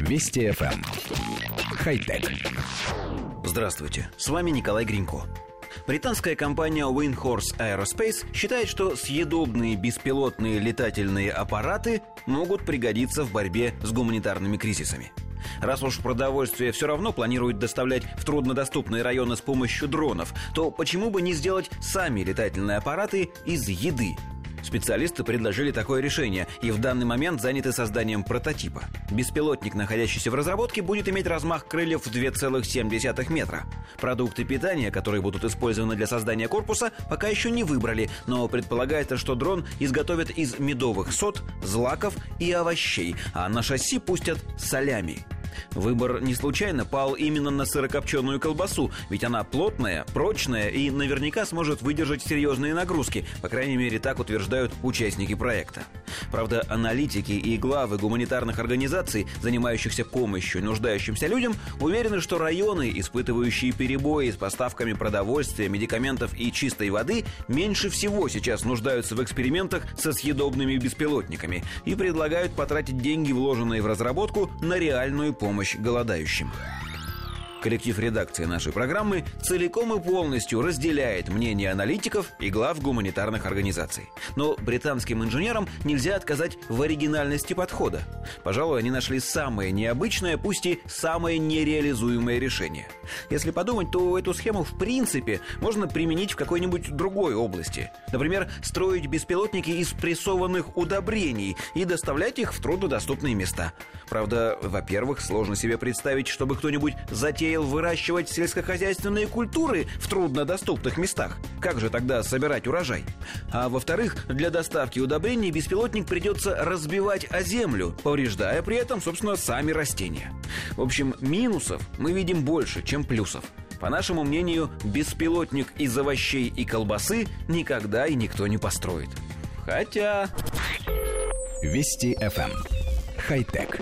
Вести ФМ. Хай-тек. Здравствуйте, с вами Николай Гринько. Британская компания Windhorse Aerospace считает, что съедобные беспилотные летательные аппараты могут пригодиться в борьбе с гуманитарными кризисами. Раз уж продовольствие все равно планируют доставлять в труднодоступные районы с помощью дронов, то почему бы не сделать сами летательные аппараты из еды? Специалисты предложили такое решение и в данный момент заняты созданием прототипа. Беспилотник, находящийся в разработке, будет иметь размах крыльев в 2,7 метра. Продукты питания, которые будут использованы для создания корпуса, пока еще не выбрали, но предполагается, что дрон изготовят из медовых сот, злаков и овощей, а на шасси пустят салями. Выбор не случайно пал именно на сырокопченую колбасу, ведь она плотная, прочная и наверняка сможет выдержать серьезные нагрузки, по крайней мере, так утверждают участники проекта. Правда, аналитики и главы гуманитарных организаций, занимающихся помощью нуждающимся людям, уверены, что районы, испытывающие перебои с поставками продовольствия, медикаментов и чистой воды, меньше всего сейчас нуждаются в экспериментах со съедобными беспилотниками и предлагают потратить деньги, вложенные в разработку, на реальную помощь голодающим. Коллектив редакции нашей программы целиком и полностью разделяет мнение аналитиков и глав гуманитарных организаций. Но британским инженерам нельзя отказать в оригинальности подхода. Пожалуй, они нашли самое необычное, пусть и самое нереализуемое решение. Если подумать, то эту схему в принципе можно применить в какой-нибудь другой области. Например, строить беспилотники из прессованных удобрений и доставлять их в труднодоступные места. Правда, во-первых, сложно себе представить, чтобы кто-нибудь затеял выращивать сельскохозяйственные культуры в труднодоступных местах. Как же тогда собирать урожай? А во-вторых, для доставки удобрений беспилотник придется разбивать о землю, повреждая при этом, собственно, сами растения. В общем, минусов мы видим больше, чем плюсов. По нашему мнению, беспилотник из овощей и колбасы никогда и никто не построит. Хотя... Вести ФМ. Хай-тек.